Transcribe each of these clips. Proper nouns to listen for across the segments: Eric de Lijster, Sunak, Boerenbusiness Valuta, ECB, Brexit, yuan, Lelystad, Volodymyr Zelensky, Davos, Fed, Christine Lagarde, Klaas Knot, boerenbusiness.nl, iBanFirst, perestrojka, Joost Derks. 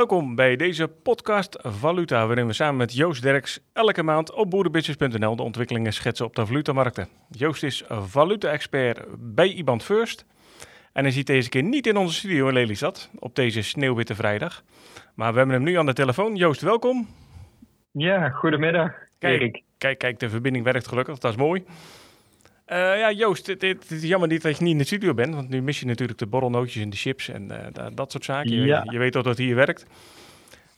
Welkom bij deze podcast Valuta, waarin we samen met Joost Derks elke maand op boerenbusiness.nl de ontwikkelingen schetsen op de valutamarkten. Joost is valuta-expert bij iBanFirst en hij zit deze keer niet in onze studio in Lelystad op deze sneeuwwitte vrijdag. Maar we hebben hem nu aan de telefoon. Joost, welkom. Ja, goedemiddag. Kijk, de verbinding werkt gelukkig, dat is mooi. Joost, het is jammer niet dat je niet in de studio bent, want nu mis je natuurlijk de borrelnootjes en de chips en dat soort zaken. Je weet dat hier werkt.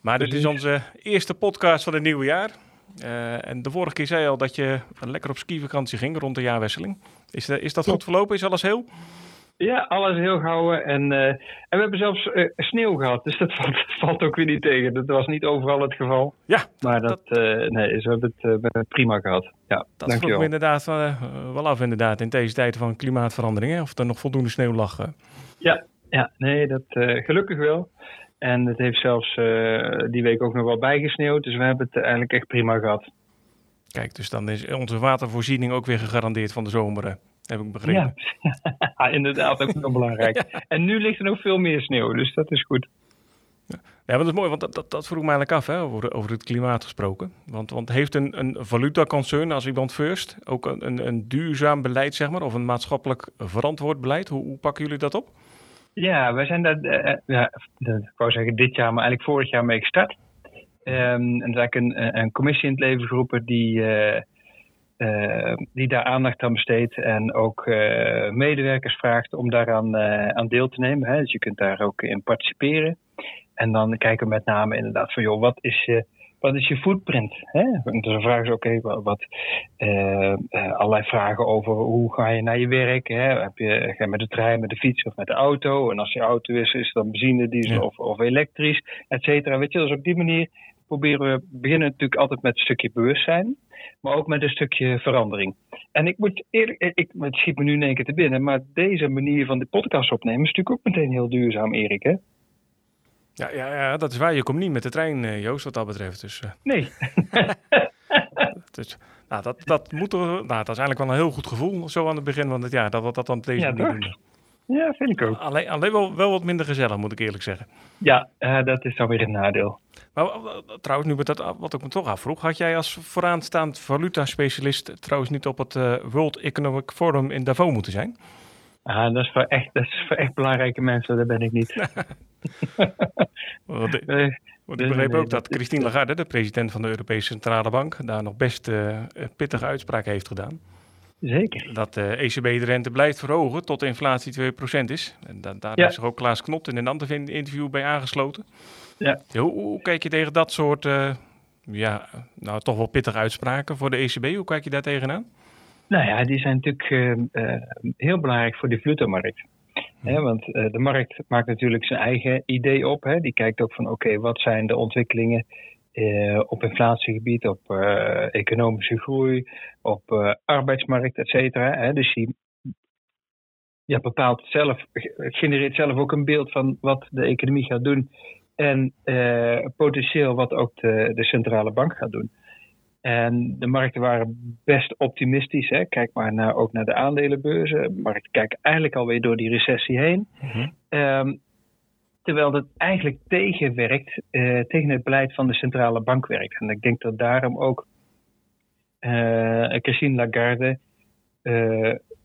Maar dit is onze eerste podcast van het nieuwe jaar. En de vorige keer zei je al dat je lekker op skivakantie ging rond de jaarwisseling. Is dat goed verlopen? Is alles heel? Ja, alles heel gehouden. En we hebben zelfs sneeuw gehad, dus dat valt ook weer niet tegen. Dat was niet overal het geval. Ja, maar we hebben het prima gehad. Ja, dat vroeg me inderdaad wel af inderdaad in deze tijd van klimaatverandering, hè? Of er nog voldoende sneeuw lag. Dat gelukkig wel. En het heeft zelfs die week ook nog wel bijgesneeuwd, dus we hebben het eigenlijk echt prima gehad. Kijk, dus dan is onze watervoorziening ook weer gegarandeerd van de zomer. Heb ik begrepen. Ja, inderdaad, ook heel belangrijk. Ja. En nu ligt er nog veel meer sneeuw, dus dat is goed. Ja, maar dat is mooi, want dat vroeg me eigenlijk af, hè, over het klimaat gesproken. Want heeft een valutaconcern als iBanFirst ook een duurzaam beleid, zeg maar, of een maatschappelijk verantwoord beleid? Hoe pakken jullie dat op? Ja, wij zijn daar, ik wou zeggen dit jaar, maar eigenlijk vorig jaar mee gestart. En er is eigenlijk een commissie in het leven geroepen die daar aandacht aan besteedt en ook medewerkers vraagt om daaraan aan deel te nemen. Hè? Dus je kunt daar ook in participeren. En dan kijken we met name inderdaad van, joh, wat is je footprint? Hè? En dan vragen ze allerlei vragen over hoe ga je naar je werk? Hè? Ga je met de trein, met de fiets of met de auto? En als je auto is het dan benzine, diesel of elektrisch, et cetera. Weet je, dus op die manier beginnen natuurlijk altijd met een stukje bewustzijn, maar ook met een stukje verandering. En ik moet eerlijk, het schiet me nu in één keer te binnen, maar deze manier van de podcast opnemen is natuurlijk ook meteen heel duurzaam, Erik, hè? Ja, dat is waar. Je komt niet met de trein, Joost, wat dat betreft. Dus, nee. Dus, dat is eigenlijk wel een heel goed gevoel, zo aan het begin van het jaar, dat we dat dan op deze manier doen. Ja, vind ik ook. Alleen wel wat minder gezellig, moet ik eerlijk zeggen. Ja, dat is dan weer een nadeel. Maar trouwens, nu wat ik me toch afvroeg, had jij als vooraanstaand valuta-specialist trouwens niet op het World Economic Forum in Davos moeten zijn? Ah, dat is voor echt belangrijke mensen, dat ben ik niet. Want ik begreep ook dat Christine Lagarde, de president van de Europese Centrale Bank, daar nog best pittige uitspraken heeft gedaan. Zeker. Dat de ECB de rente blijft verhogen tot de inflatie 2% is. En daar is zich ook Klaas Knot in een ander interview bij aangesloten. Ja. Hoe kijk je tegen dat soort toch wel pittige uitspraken voor de ECB? Hoe kijk je daar tegenaan? Nou ja, die zijn natuurlijk heel belangrijk voor de valutamarkt. He, want de markt maakt natuurlijk zijn eigen idee op. Hè. Die kijkt ook van oké, wat zijn de ontwikkelingen op inflatiegebied, op economische groei, op arbeidsmarkt, et cetera. Hè. Dus je bepaalt zelf, genereert zelf ook een beeld van wat de economie gaat doen en potentieel wat ook de centrale bank gaat doen. En de markten waren best optimistisch. Hè? Kijk maar ook naar de aandelenbeurzen. De markt kijkt eigenlijk alweer door die recessie heen. Mm-hmm. Terwijl dat eigenlijk tegen het beleid van de centrale bank werkt. En ik denk dat daarom ook Christine Lagarde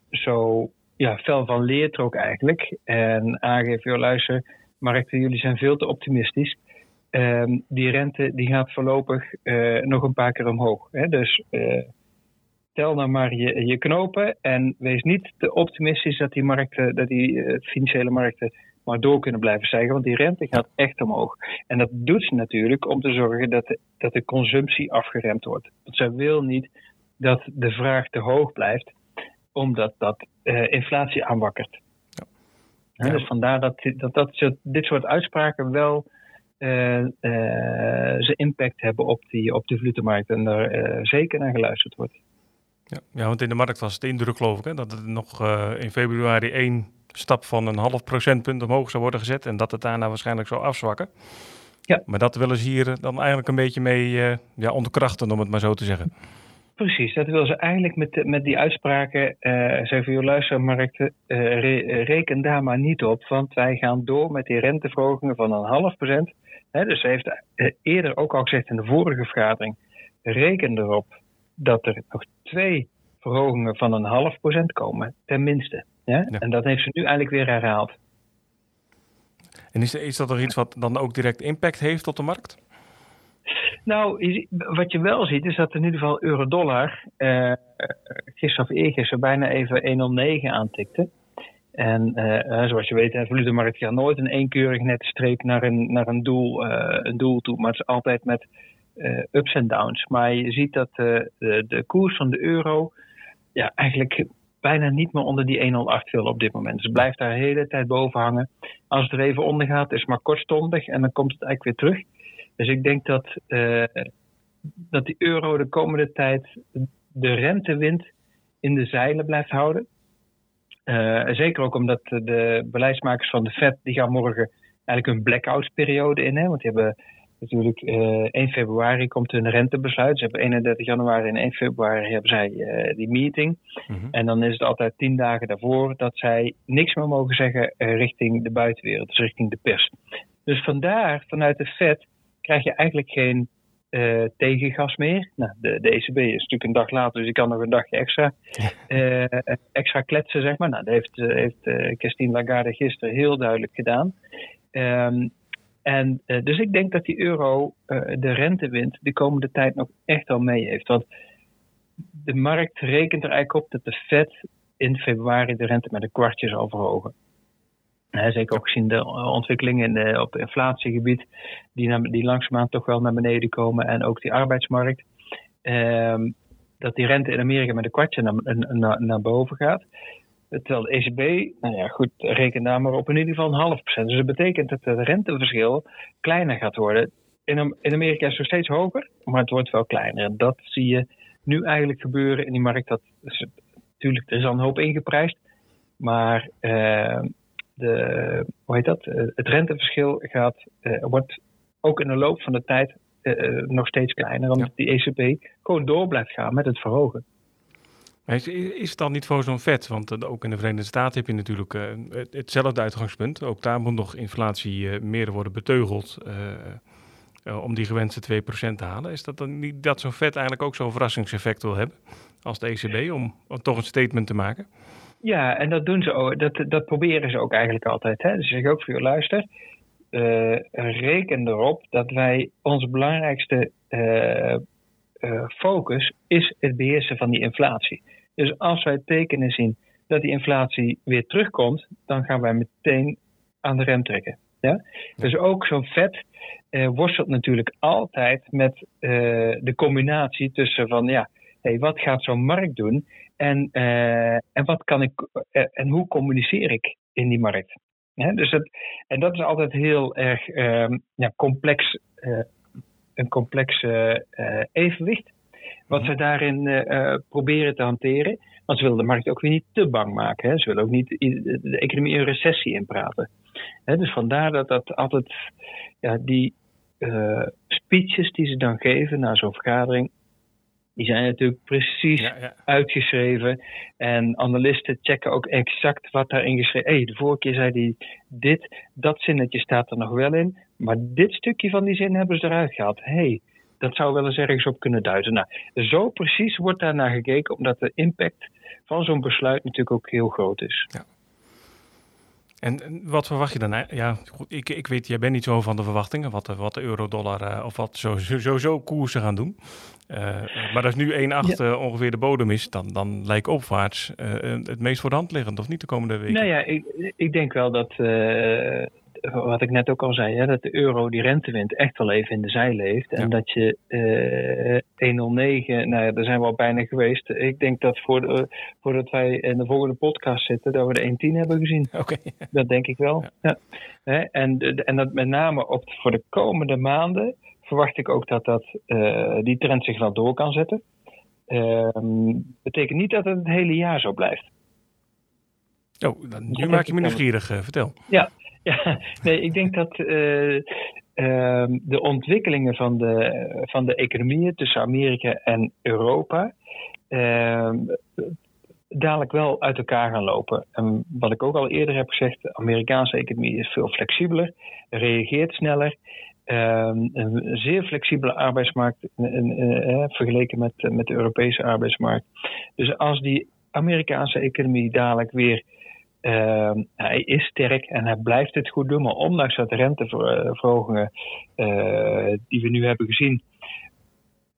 zo fel van leer trok eigenlijk. En aangeeft, luister, markten, jullie zijn veel te optimistisch. Die rente die gaat voorlopig nog een paar keer omhoog. Hè? Dus tel nou maar je knopen en wees niet te optimistisch dat die financiële markten maar door kunnen blijven stijgen, want die rente gaat echt omhoog. En dat doet ze natuurlijk om te zorgen dat de consumptie afgeremd wordt. Want zij wil niet dat de vraag te hoog blijft, omdat dat inflatie aanwakkert. Ja. Ja. Dus vandaar dat dit soort uitspraken wel zijn impact hebben op de valutamarkt en daar zeker naar geluisterd wordt. Ja, want in de markt was het de indruk, geloof ik, hè, dat er nog in februari 1 stap van een 0,5% omhoog zou worden gezet en dat het daarna waarschijnlijk zou afzwakken. Ja. Maar dat willen ze hier dan eigenlijk een beetje mee onderkrachten, om het maar zo te zeggen. Precies, dat wil ze eigenlijk met die uitspraken zeggen, joh, luister Mark, reken daar maar niet op, want wij gaan door met die renteverhogingen van 0,5%. Dus ze heeft eerder ook al gezegd in de vorige vergadering, reken erop dat er nog 2 verhogingen van 0,5% komen, tenminste. Ja? Ja. En dat heeft ze nu eigenlijk weer herhaald. En is dat er iets wat dan ook direct impact heeft op de markt? Nou, wat je wel ziet is dat in ieder geval euro-dollar gisteren of eergisteren bijna even 1,09 aantikte. En zoals je weet, de valutemarkt gaat nooit een eenkeurig nette streep naar een doel toe. Maar het is altijd met ups en downs. Maar je ziet dat de koers van de euro eigenlijk bijna niet meer onder die 1,08 wil op dit moment. Dus het blijft daar de hele tijd boven hangen. Als het er even onder gaat, is het maar kortstondig en dan komt het eigenlijk weer terug. Dus ik denk dat die euro de komende tijd de rentewind in de zeilen blijft houden. Zeker ook omdat de beleidsmakers van de Fed, die gaan morgen eigenlijk hun blackoutperiode in. Hè? Want die hebben natuurlijk 1 februari komt hun rentebesluit. Ze hebben 31 januari en 1 februari hebben zij die meeting. Mm-hmm. En dan is het altijd 10 dagen daarvoor dat zij niks meer mogen zeggen richting de buitenwereld, dus richting de pers. Dus vandaar, vanuit de Fed krijg je eigenlijk geen tegengas meer. Nou, de ECB is natuurlijk een dag later, dus die kan nog een dagje extra kletsen, zeg maar. Nou, dat heeft Christine Lagarde gisteren heel duidelijk gedaan. Dus ik denk dat die euro de rentewind de komende tijd nog echt al mee heeft. Want de markt rekent er eigenlijk op dat de Fed in februari de rente met een kwartje zal verhogen. Zeker ook gezien de ontwikkelingen op inflatiegebied, die langzaamaan toch wel naar beneden komen. En ook die arbeidsmarkt. Dat die rente in Amerika met een kwartje naar boven gaat. Terwijl de ECB, reken daar maar op in ieder geval 0,5%. Dus dat betekent dat het renteverschil kleiner gaat worden. In Amerika is het nog steeds hoger, maar het wordt wel kleiner. En dat zie je nu eigenlijk gebeuren in die markt. Natuurlijk, er is al een hoop ingeprijsd. Maar het renteverschil wordt ook in de loop van de tijd nog steeds kleiner, omdat die ECB gewoon door blijft gaan met het verhogen. Is het dan niet voor zo'n vet? Want ook in de Verenigde Staten heb je natuurlijk hetzelfde uitgangspunt. Ook daar moet nog inflatie meer worden beteugeld om die gewenste 2% te halen. Is dat dan niet dat zo'n vet eigenlijk ook zo'n verrassingseffect wil hebben als de ECB om toch een statement te maken? Ja, en dat doen ze ook. Dat proberen ze ook eigenlijk altijd. Hè? Dus ik zeg ook voor jou, luister, reken erop dat wij onze belangrijkste focus is het beheersen van die inflatie. Dus als wij tekenen zien dat die inflatie weer terugkomt, dan gaan wij meteen aan de rem trekken. Ja? Dus ook zo'n vet worstelt natuurlijk altijd met de combinatie tussen van wat gaat zo'n markt doen? En wat kan ik en hoe communiceer ik in die markt? He, dus dat is altijd heel erg complex, een complex evenwicht. Wat ze daarin proberen te hanteren. Want ze willen de markt ook weer niet te bang maken. Hè? Ze willen ook niet de economie een recessie in praten. He, dus vandaar dat altijd die speeches die ze dan geven na zo'n vergadering, die zijn natuurlijk precies uitgeschreven. En analisten checken ook exact wat daarin geschreven is. De vorige keer zei hij dat zinnetje staat er nog wel in. Maar dit stukje van die zin hebben ze eruit gehaald. Dat zou wel eens ergens op kunnen duiden. Nou, zo precies wordt daarnaar gekeken, omdat de impact van zo'n besluit natuurlijk ook heel groot is. Ja. En wat verwacht je dan? Ja, goed, ik weet, jij bent niet zo van de verwachtingen, wat de euro-dollar of wat sowieso koersen gaan doen. Maar als nu 1,8 ongeveer de bodem is, dan lijkt opwaarts het meest voor de hand liggend, of niet, de komende weken? Nou ja, ik denk wel dat, wat ik net ook al zei, hè, dat de euro die rentewind echt wel even in de zeilen heeft. En dat je 1,09, daar zijn we al bijna geweest. Ik denk dat voordat wij in de volgende podcast zitten, dat we de 1,10 hebben gezien. Okay. Dat denk ik wel. Ja. Ja. Hè, en dat met name voor de komende maanden verwacht ik ook dat die trend zich wel door kan zetten. Betekent niet dat het hele jaar zo blijft. Oh, nu maak je me nieuwsgierig. Vertel. Ja, nee, ik denk dat de ontwikkelingen van de economieën tussen Amerika en Europa, dadelijk wel uit elkaar gaan lopen. En wat ik ook al eerder heb gezegd, de Amerikaanse economie is veel flexibeler, reageert sneller. Een zeer flexibele arbeidsmarkt vergeleken met de Europese arbeidsmarkt. Dus als die Amerikaanse economie dadelijk weer... Hij is sterk en hij blijft het goed doen, maar ondanks dat de renteverhogingen die we nu hebben gezien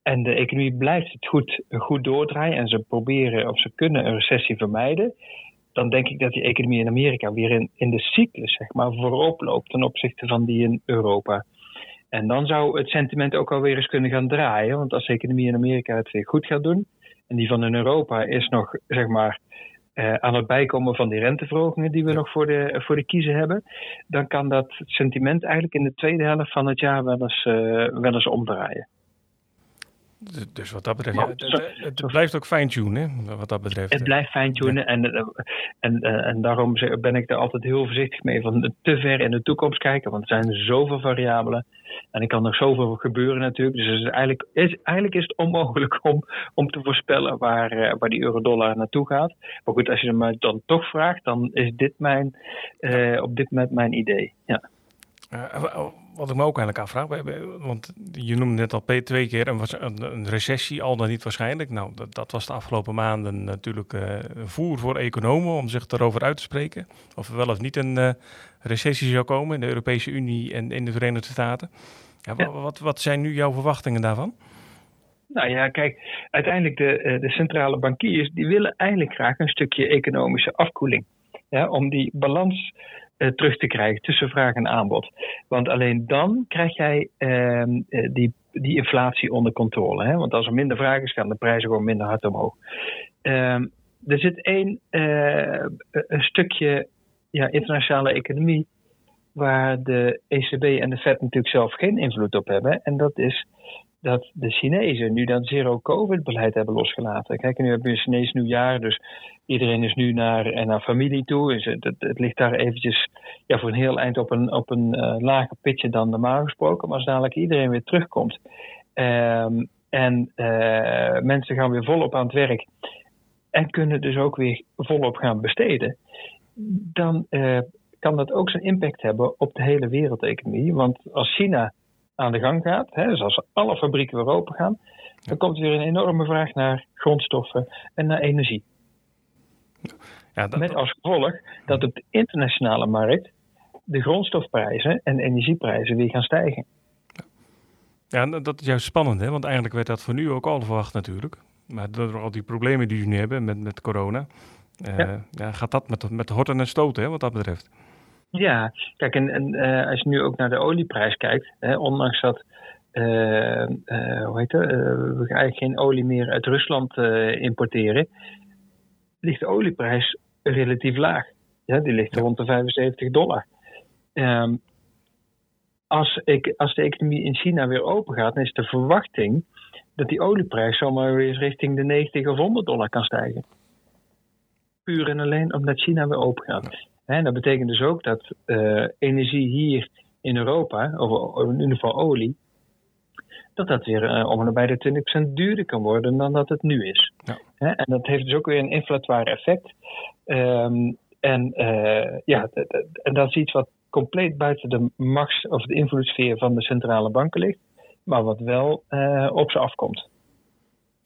en de economie blijft het goed doordraaien en ze proberen of ze kunnen een recessie vermijden, dan denk ik dat die economie in Amerika weer in de cyclus zeg maar voorop loopt ten opzichte van die in Europa. En dan zou het sentiment ook alweer eens kunnen gaan draaien, want als de economie in Amerika het weer goed gaat doen en die van in Europa is nog zeg maar aan het bijkomen van die renteverhogingen die we nog voor de kiezer hebben, dan kan dat sentiment eigenlijk in de tweede helft van het jaar wel eens omdraaien. Dus wat dat betreft, het blijft ook fine-tunen, hè? Wat dat betreft. Het blijft fine-tunen en daarom ben ik er altijd heel voorzichtig mee van te ver in de toekomst kijken, want er zijn zoveel variabelen en er kan nog zoveel gebeuren natuurlijk. Dus is het onmogelijk om te voorspellen waar die euro-dollar naartoe gaat. Maar goed, als je me dan toch vraagt, dan is dit op dit moment mijn idee, ja. Wat ik me ook eigenlijk afvraag, want je noemde net al twee keer een recessie, al dan niet waarschijnlijk. Nou, dat was de afgelopen maanden natuurlijk voer voor economen om zich daarover uit te spreken. Of er wel of niet een recessie zou komen in de Europese Unie en in de Verenigde Staten. Ja. Wat zijn nu jouw verwachtingen daarvan? Nou ja, kijk, uiteindelijk de centrale bankiers die willen eigenlijk graag een stukje economische afkoeling. Ja, om die balans terug te krijgen tussen vraag en aanbod. Want alleen dan krijg jij die inflatie onder controle. Hè? Want als er minder vraag is, gaan de prijzen gewoon minder hard omhoog. Er zit een stukje internationale economie waar de ECB en de Fed natuurlijk zelf geen invloed op hebben. En dat is dat de Chinezen nu dat zero-covid-beleid hebben losgelaten. Kijk, nu hebben we een Chinees nieuwjaar, dus iedereen is nu naar familie toe. Dus het ligt daar eventjes voor een heel eind op een lager pitje dan normaal gesproken. Maar als dadelijk iedereen weer terugkomt en mensen gaan weer volop aan het werk en kunnen dus ook weer volop gaan besteden, dan kan dat ook zijn impact hebben op de hele wereldeconomie. Want als China aan de gang gaat, dus als alle fabrieken weer open gaan, dan komt er weer een enorme vraag naar grondstoffen en naar energie. Ja, met als gevolg dat op de internationale markt de grondstofprijzen en energieprijzen weer gaan stijgen. Ja, dat is juist spannend, hè? Want eigenlijk werd dat voor nu ook al verwacht natuurlijk. Maar door al die problemen die we nu hebben met corona, gaat dat met horten en stoten, hè, wat dat betreft. Ja, kijk, en als je nu ook naar de olieprijs kijkt, hè, ondanks dat we eigenlijk geen olie meer uit Rusland importeren, ligt de olieprijs relatief laag. Ja, die ligt rond de $75. Als de economie in China weer open gaat, dan is de verwachting dat die olieprijs zomaar weer richting de $90 of $100 kan stijgen. Puur en alleen omdat China weer open gaat. En dat betekent dus ook dat energie hier in Europa, of in ieder geval olie, dat weer om en nabij de 20% duurder kan worden dan dat het nu is. Ja. En dat heeft dus ook weer een inflatoire effect. Dat is iets wat compleet buiten de machts- of de invloedssfeer van de centrale banken ligt, maar wat wel op ze afkomt.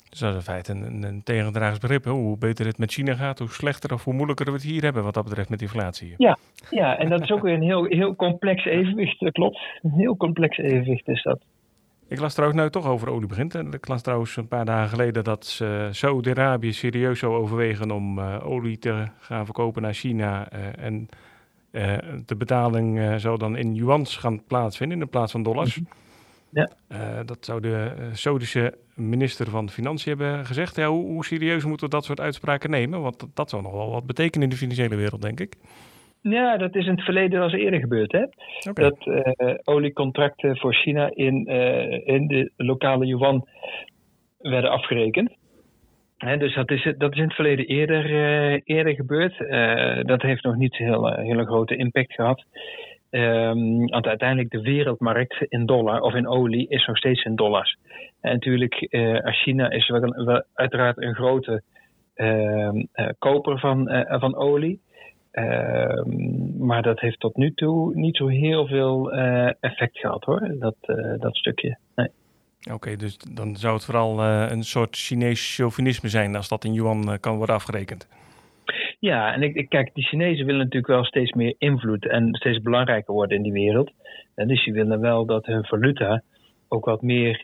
Dus dat is in feite een tegendraags begrip. Hoe beter het met China gaat, hoe slechter of hoe moeilijker we het hier hebben wat dat betreft met inflatie. Ja, en dat is ook weer een heel complex evenwicht, dat klopt. Een heel complex evenwicht is dat. Ik las trouwens nu toch over olie begint. Ik las trouwens een paar dagen geleden dat Saudi-Arabië serieus zou overwegen om olie te gaan verkopen naar China. En de betaling zou dan in yuans gaan plaatsvinden in plaats van dollars. Mm-hmm. Ja. Dat zou de Saudische minister van Financiën hebben gezegd. Ja, hoe serieus moeten we dat soort uitspraken nemen? Want dat zou nog wel wat betekenen in de financiële wereld, denk ik. Ja, dat is in het verleden al eens eerder gebeurd. Hè? Okay. Dat oliecontracten voor China in de lokale yuan werden afgerekend. Dus dat is in het verleden eerder gebeurd. Dat heeft nog niet heel grote impact gehad. Want uiteindelijk de wereldmarkt in dollar of in olie is nog steeds in dollars. En natuurlijk, China is wel uiteraard een grote koper van olie. Maar dat heeft tot nu toe niet zo heel veel effect gehad hoor, dat stukje. Nee. Oké, dus dan zou het vooral een soort Chinees chauvinisme zijn als dat in yuan kan worden afgerekend. Ja, en kijk, die Chinezen willen natuurlijk wel steeds meer invloed en steeds belangrijker worden in die wereld. En dus die willen wel dat hun valuta ook wat meer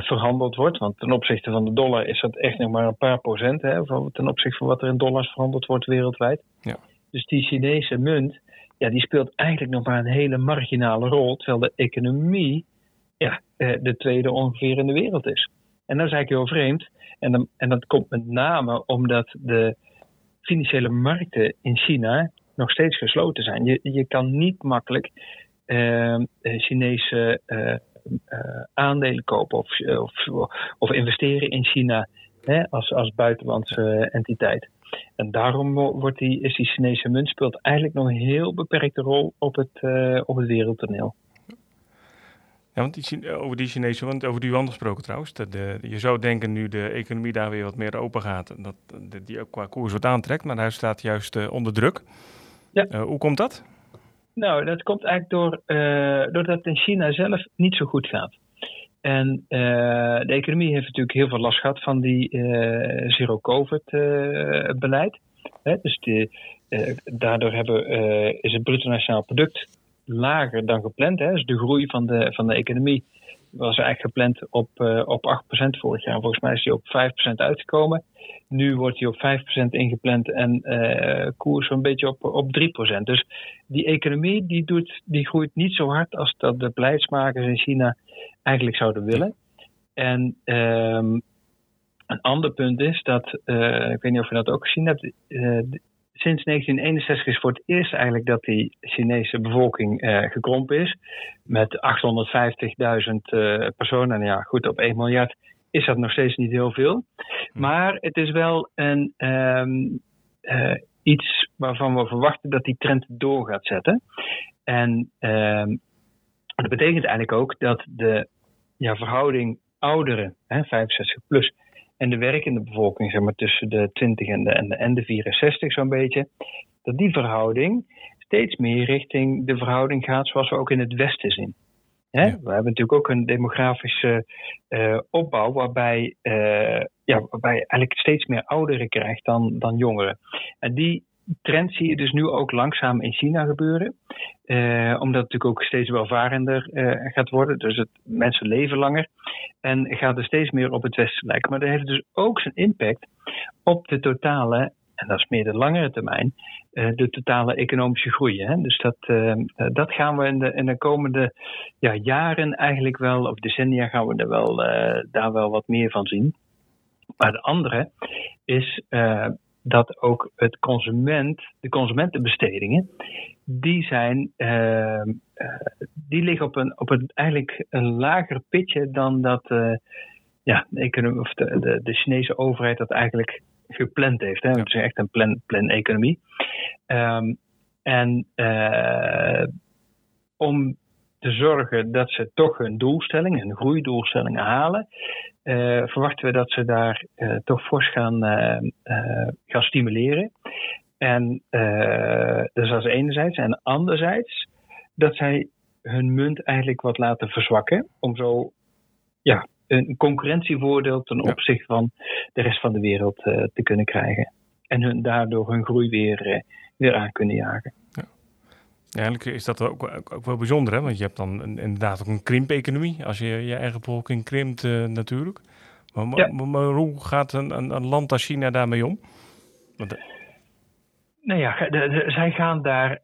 verhandeld wordt. Want ten opzichte van de dollar is dat echt nog maar een paar procent, hè, ten opzichte van wat er in dollars verhandeld wordt wereldwijd. Ja. Dus die Chinese munt, ja, die speelt eigenlijk nog maar een hele marginale rol, terwijl de economie ja, de tweede ongeveer in de wereld is. En dat is eigenlijk heel vreemd. En dat komt met name omdat de financiële markten in China nog steeds gesloten zijn. Je kan niet makkelijk Chinese aandelen kopen of investeren in China, hè, als buitenlandse entiteit. En daarom is die Chinese munt speelt eigenlijk nog een heel beperkte rol op het wereldtoneel. Ja, want over die yuan gesproken trouwens. Je zou denken nu de economie daar weer wat meer open gaat, dat die ook qua koers wat aantrekt, maar hij staat juist onder druk. Ja. Hoe komt dat? Nou, dat komt eigenlijk doordat het in China zelf niet zo goed gaat. En de economie heeft natuurlijk heel veel last gehad van die zero-covid-beleid. Dus daardoor is het bruto nationaal product lager dan gepland. Hè. Dus de groei van de economie was eigenlijk gepland op 8% vorig jaar. Volgens mij is die op 5% uitgekomen. Nu wordt die op 5% ingepland en koers zo'n beetje op 3%. Dus die economie die groeit niet zo hard als dat de beleidsmakers in China eigenlijk zouden willen. En een ander punt is dat, ik weet niet of je dat ook gezien hebt, sinds 1961 is voor het eerst eigenlijk dat die Chinese bevolking gekrompen is. Met 850.000 personen. Nou ja, goed, op 1 miljard is dat nog steeds niet heel veel. Maar het is wel iets waarvan we verwachten dat die trend door gaat zetten. En dat betekent eigenlijk ook dat de verhouding ouderen, 65 plus... en de werkende bevolking, zeg maar, tussen de 20 en de 64 zo'n beetje, dat die verhouding steeds meer richting de verhouding gaat zoals we ook in het Westen zien. Hè? Ja. We hebben natuurlijk ook een demografische opbouw waarbij je eigenlijk steeds meer ouderen krijgt dan jongeren. En die trend zie je dus nu ook langzaam in China gebeuren. Omdat het natuurlijk ook steeds welvarender gaat worden. Dus mensen leven langer. En gaat er steeds meer op het Westen lijken. Maar dat heeft dus ook zijn impact op de totale, en dat is meer de langere termijn, de totale economische groei. Hè? Dus dat gaan we in de komende jaren eigenlijk wel, of decennia gaan we daar wel wat meer van zien. Maar de andere is dat ook de consumentenbestedingen, die liggen op een eigenlijk een lager pitje dan dat de Chinese overheid dat eigenlijk gepland heeft. Hè? Het is echt een plan-economie. Om te zorgen dat ze toch hun groeidoelstellingen halen, verwachten we dat ze daar toch fors gaan stimuleren. En dus dat is enerzijds. En anderzijds dat zij hun munt eigenlijk wat laten verzwakken, om zo een concurrentievoordeel ten opzichte van de rest van de wereld te kunnen krijgen. En daardoor hun groei weer aan kunnen jagen. Ja, eigenlijk is dat ook wel bijzonder, hè? Want je hebt dan inderdaad ook een krimpeconomie. Als je eigen bevolking krimpt natuurlijk. Maar hoe gaat een land als China daarmee om? Nou ja, zij gaan daar...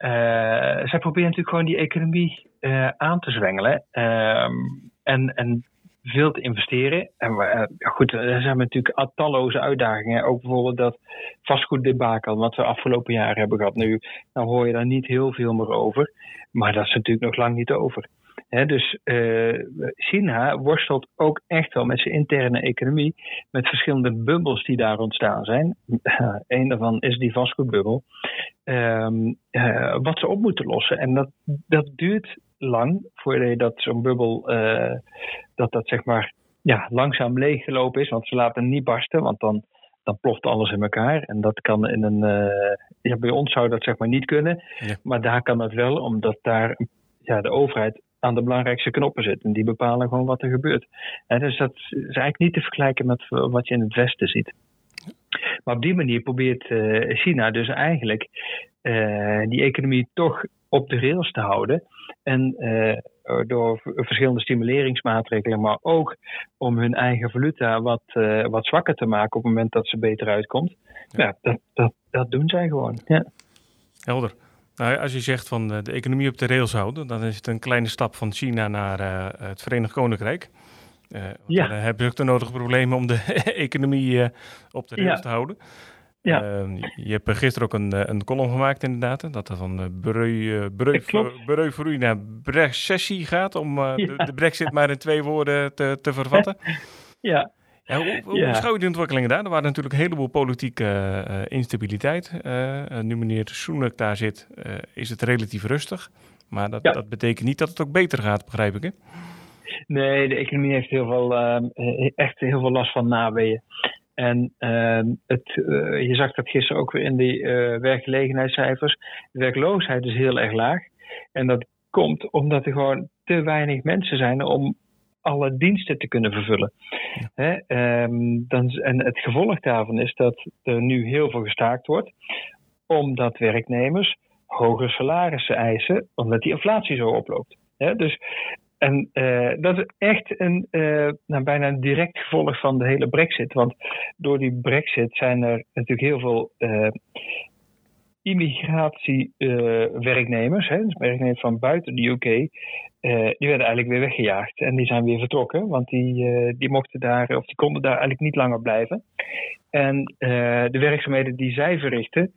zij proberen natuurlijk gewoon die economie aan te zwengelen. En veel te investeren. En goed, er zijn natuurlijk talloze uitdagingen. Ook bijvoorbeeld dat vastgoeddebakel wat we afgelopen jaren hebben gehad. Nu hoor je daar niet heel veel meer over. Maar dat is natuurlijk nog lang niet over. He, dus China worstelt ook echt wel met zijn interne economie, met verschillende bubbels die daar ontstaan zijn. Eén daarvan is die vastgoedbubbel. Wat ze op moeten lossen. En dat duurt lang voordat zo'n bubbel dat zeg maar ja, langzaam leeggelopen is. Want ze laten hem niet barsten, want dan ploft alles in elkaar. En dat kan in een... ja, bij ons zou dat zeg maar niet kunnen. Ja. Maar daar kan dat wel, omdat daar ja, de overheid aan de belangrijkste knoppen zit. En die bepalen gewoon wat er gebeurt. En dus dat is eigenlijk niet te vergelijken met wat je in het Westen ziet. Maar op die manier probeert China dus eigenlijk die economie toch op de rails te houden. En door verschillende stimuleringsmaatregelen, maar ook om hun eigen valuta wat zwakker te maken op het moment dat ze beter uitkomt. Ja, dat doen zij gewoon. Ja. Helder. Nou, als je zegt van de economie op de rails houden, dan is het een kleine stap van China naar het Verenigd Koninkrijk. Ja. Dan heb je ook de nodige problemen om de economie op de rails te houden. Ja. Je hebt gisteren ook een column gemaakt inderdaad, dat er van breu naar recessie gaat, om de Brexit maar in 2 woorden te vervatten. Ja. Hoe beschouw je die ontwikkelingen daar? Er waren natuurlijk een heleboel politieke instabiliteit. Nu meneer Sunak daar zit, is het relatief rustig. Maar dat betekent niet dat het ook beter gaat, begrijp ik, hè? Nee, de economie heeft echt heel veel last van naweeën. En je zag dat gisteren ook weer in die werkgelegenheidscijfers. De werkloosheid is heel erg laag. En dat komt omdat er gewoon te weinig mensen zijn om alle diensten te kunnen vervullen. Ja. En het gevolg daarvan is dat er nu heel veel gestaakt wordt, omdat werknemers hogere salarissen eisen, omdat die inflatie zo oploopt. He, dus, en dat is echt bijna een direct gevolg van de hele Brexit. Want door die Brexit zijn er natuurlijk heel veel immigratiewerknemers, dus werknemers van buiten de UK, die werden eigenlijk weer weggejaagd en die zijn weer vertrokken, want die mochten daar, of die konden daar eigenlijk niet langer blijven. En de werkzaamheden die zij verrichten,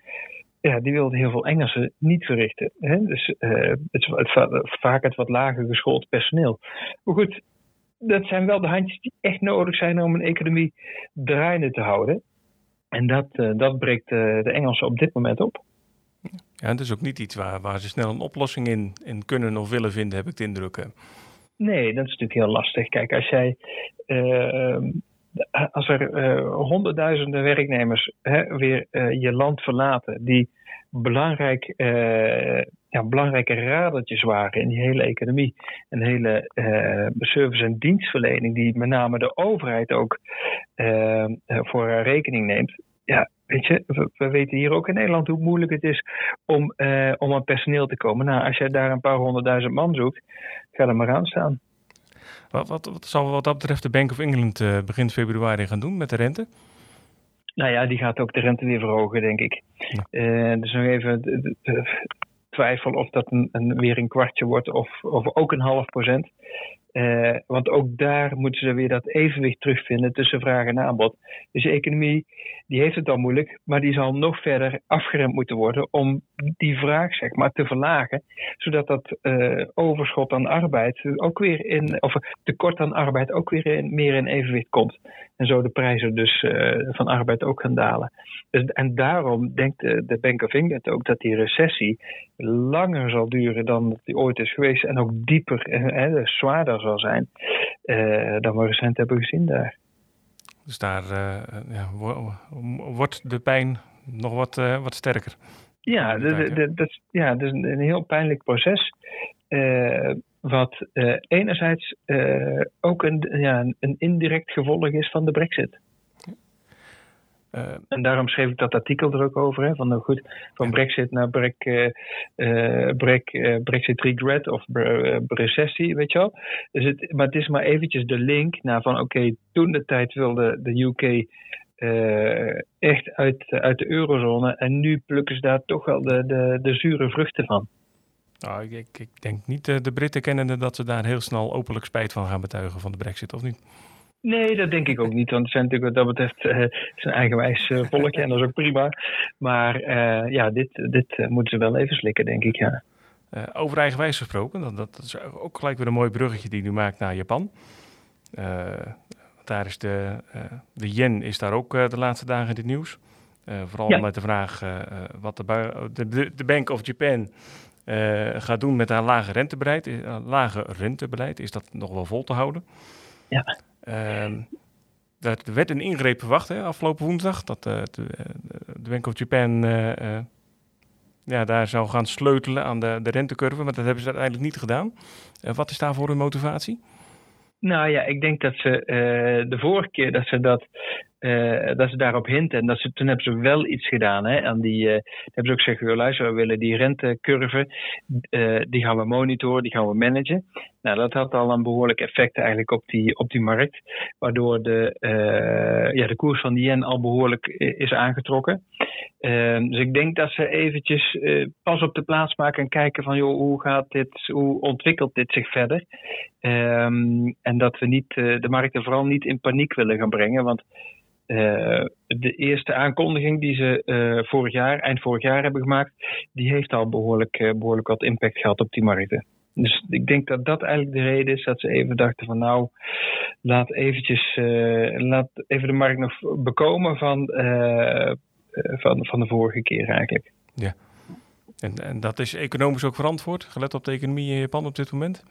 ja, die wilden heel veel Engelsen niet verrichten. Hè? Dus vaak het wat lager geschoold personeel. Maar goed, dat zijn wel de handjes die echt nodig zijn om een economie draaiende te houden. En dat breekt de Engelsen op dit moment op. Ja, het is ook niet iets waar ze snel een oplossing in kunnen of willen vinden, heb ik de indruk. Nee, dat is natuurlijk heel lastig. Kijk, als er honderdduizenden werknemers weer je land verlaten, die belangrijke radertjes waren in die hele economie en de hele service- en dienstverlening, die met name de overheid ook voor haar rekening neemt. Ja, weet je, we weten hier ook in Nederland hoe moeilijk het is om aan personeel te komen. Nou, als jij daar een paar honderdduizend man zoekt, ga er maar aan staan. Wat zal wat dat betreft de Bank of England begin februari gaan doen met de rente? Nou ja, die gaat ook de rente weer verhogen, denk ik. Ja. Dus nog even twijfel of dat weer een kwartje wordt of ook een 0,5%. Want ook daar moeten ze weer dat evenwicht terugvinden tussen vraag en aanbod. Dus de economie, die heeft het al moeilijk, maar die zal nog verder afgeremd moeten worden om die vraag zeg maar te verlagen, zodat dat overschot aan arbeid ook weer of tekort aan arbeid ook weer meer in evenwicht komt. En zo de prijzen dus van arbeid ook gaan dalen. Dus, en daarom denkt de Bank of England ook dat die recessie langer zal duren dan dat die ooit is geweest en ook dieper, zwaarder zal zijn dan we recent hebben gezien daar. Dus daar wordt de pijn nog wat sterker. Ja, dat is een heel pijnlijk proces. Wat enerzijds ook een indirect gevolg is van de Brexit. En daarom schreef ik dat artikel er ook over. Hè, van Brexit naar Brexit regret of recessie, weet je wel. Dus het is maar eventjes de link naar van oké, toen de tijd wilde de UK echt uit de eurozone. En nu plukken ze daar toch wel de zure vruchten van. Nou, ik denk niet de Britten kennende dat ze daar heel snel openlijk spijt van gaan betuigen van de Brexit, of niet? Nee, dat denk ik ook niet. Want het zijn natuurlijk wat dat betreft zijn eigenwijs volkje. En dat is ook prima. Maar dit moeten ze wel even slikken, denk ik, ja. Over eigenwijs gesproken, dat is ook gelijk weer een mooi bruggetje die ik nu maak naar Japan. Daar is de yen is daar ook de laatste dagen in het nieuws. Vooral met de vraag wat de Bank of Japan gaat doen met haar lage rentebeleid. Is dat nog wel vol te houden? Ja. Er werd een ingreep verwacht, hè, afgelopen woensdag. Dat de Bank of Japan daar zou gaan sleutelen aan de rentecurve. Maar dat hebben ze uiteindelijk niet gedaan. Wat is daarvoor hun motivatie? Nou ja, ik denk dat ze de vorige keer dat ze daarop hinten. En toen hebben ze wel iets gedaan. Hè, aan die hebben ze ook gezegd, luister, we willen die rentecurve, die gaan we monitoren, die gaan we managen. Nou, dat had al een behoorlijk effect eigenlijk op die markt. Waardoor de koers van de yen al behoorlijk is aangetrokken. Dus ik denk dat ze eventjes pas op de plaats maken en kijken van hoe ontwikkelt dit zich verder. En dat we niet de markten vooral niet in paniek willen gaan brengen. Want de eerste aankondiging die ze eind vorig jaar hebben gemaakt, die heeft al behoorlijk wat impact gehad op die markten. Dus ik denk dat dat eigenlijk de reden is dat ze even dachten van laat even de markt nog bekomen van de vorige keer eigenlijk. Ja, en dat is economisch ook verantwoord, gelet op de economie in Japan op dit moment?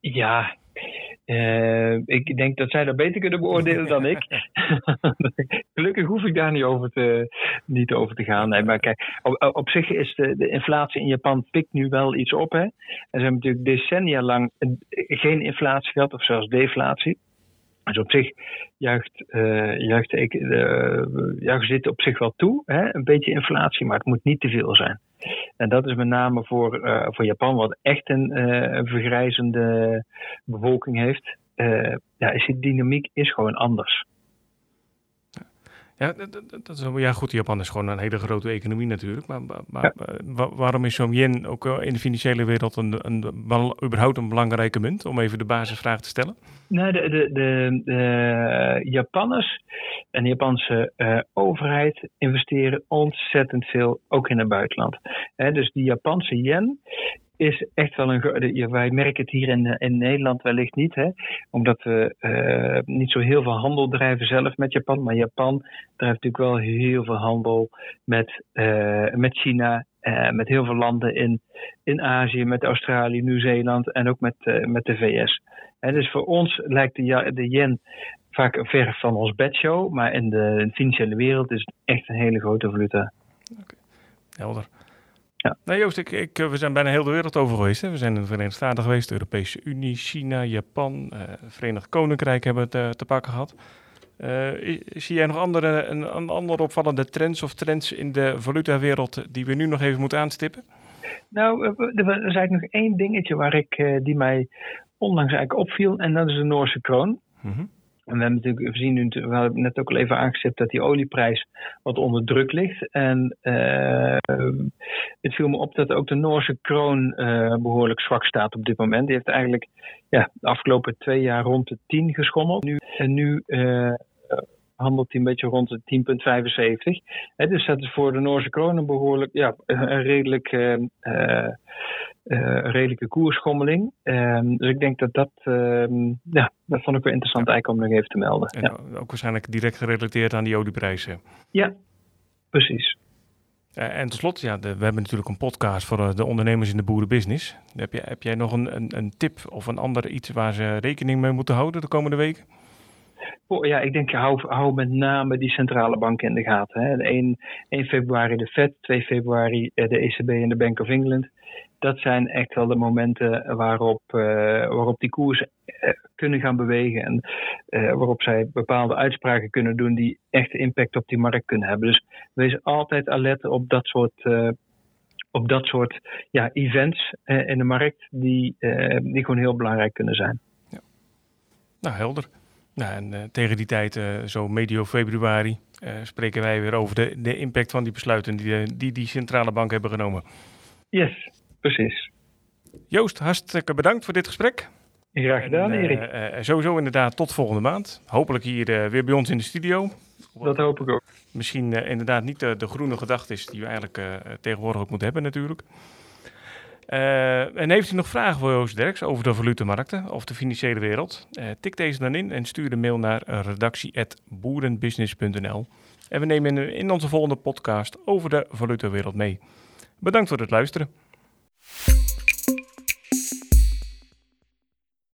Ja, ik denk dat zij dat beter kunnen beoordelen dan ik. Gelukkig hoef ik daar niet over te gaan. Nee, maar kijk, op zich is de inflatie in Japan pikt nu wel iets op. Hè? En ze hebben natuurlijk decennia lang geen inflatie gehad of zelfs deflatie. Dus op zich juicht dit op zich wel toe, hè? Een beetje inflatie, maar het moet niet te veel zijn. En dat is met name voor Japan, wat echt een vergrijzende bevolking heeft. Is die dynamiek is gewoon anders. Ja, dat is wel goed. Japan is gewoon een hele grote economie natuurlijk. Maar waarom is zo'n yen ook in de financiële wereld überhaupt een belangrijke munt? Om even de basisvraag te stellen. Nou, de Japanners en de Japanse overheid investeren ontzettend veel, ook in het buitenland. Dus die Japanse yen is echt wel wij merken het hier in Nederland wellicht niet, hè? Omdat we niet zo heel veel handel drijven zelf met Japan. Maar Japan drijft natuurlijk wel heel veel handel met China, met heel veel landen in Azië, met Australië, Nieuw-Zeeland en ook met de VS. En dus voor ons lijkt de yen vaak een verf van ons bedshow, maar in de financiële wereld is het echt een hele grote valuta. Okay. Helder. Ja. Nou Joost, we zijn bijna heel de wereld over geweest. Hè? We zijn in de Verenigde Staten geweest, de Europese Unie, China, Japan, Verenigd Koninkrijk hebben het te pakken gehad. Zie jij nog andere opvallende trends in de valutawereld die we nu nog even moeten aanstippen? Nou, er is eigenlijk nog één dingetje die mij onlangs eigenlijk opviel en dat is de Noorse kroon. Mm-hmm. En we hebben net ook al even aangestipt dat die olieprijs wat onder druk ligt. En het viel me op dat ook de Noorse kroon behoorlijk zwak staat op dit moment. Die heeft eigenlijk de afgelopen 2 jaar rond de 10 geschommeld. Nu handelt hij een beetje rond de 10,75. Dus dat is voor de Noorse kroon een behoorlijk, een redelijke koersschommeling. Dus ik denk dat vond ik wel interessant eigenlijk om nog even te melden. En ook waarschijnlijk direct gerelateerd aan die olieprijzen. Ja, precies. En tot slot, we hebben natuurlijk een podcast voor de ondernemers in de boerenbusiness. Heb jij nog een tip of een ander iets waar ze rekening mee moeten houden de komende weken? Ja, ik denk, hou met name die centrale banken in de gaten. Hè. 1 februari de Fed, 2 februari de ECB en de Bank of England. Dat zijn echt wel de momenten waarop die koersen kunnen gaan bewegen. En waarop zij bepaalde uitspraken kunnen doen die echt impact op die markt kunnen hebben. Dus wees altijd alert op dat soort events in de markt die gewoon heel belangrijk kunnen zijn. Ja. Nou, helder. Nou, en tegen die tijd, zo medio februari, spreken wij weer over de impact van die besluiten die centrale banken hebben genomen. Yes, precies. Joost, hartstikke bedankt voor dit gesprek. Graag gedaan, Erik. Sowieso inderdaad tot volgende maand. Hopelijk hier weer bij ons in de studio. Dat hoop ik ook. Misschien inderdaad niet de groene gedachte is die we eigenlijk tegenwoordig ook moeten hebben natuurlijk. En heeft u nog vragen voor Joost Derks over de valutemarkten of de financiële wereld? Tik deze dan in en stuur de mail naar redactie@boerenbusiness.nl. En we nemen in onze volgende podcast over de valutawereld mee. Bedankt voor het luisteren.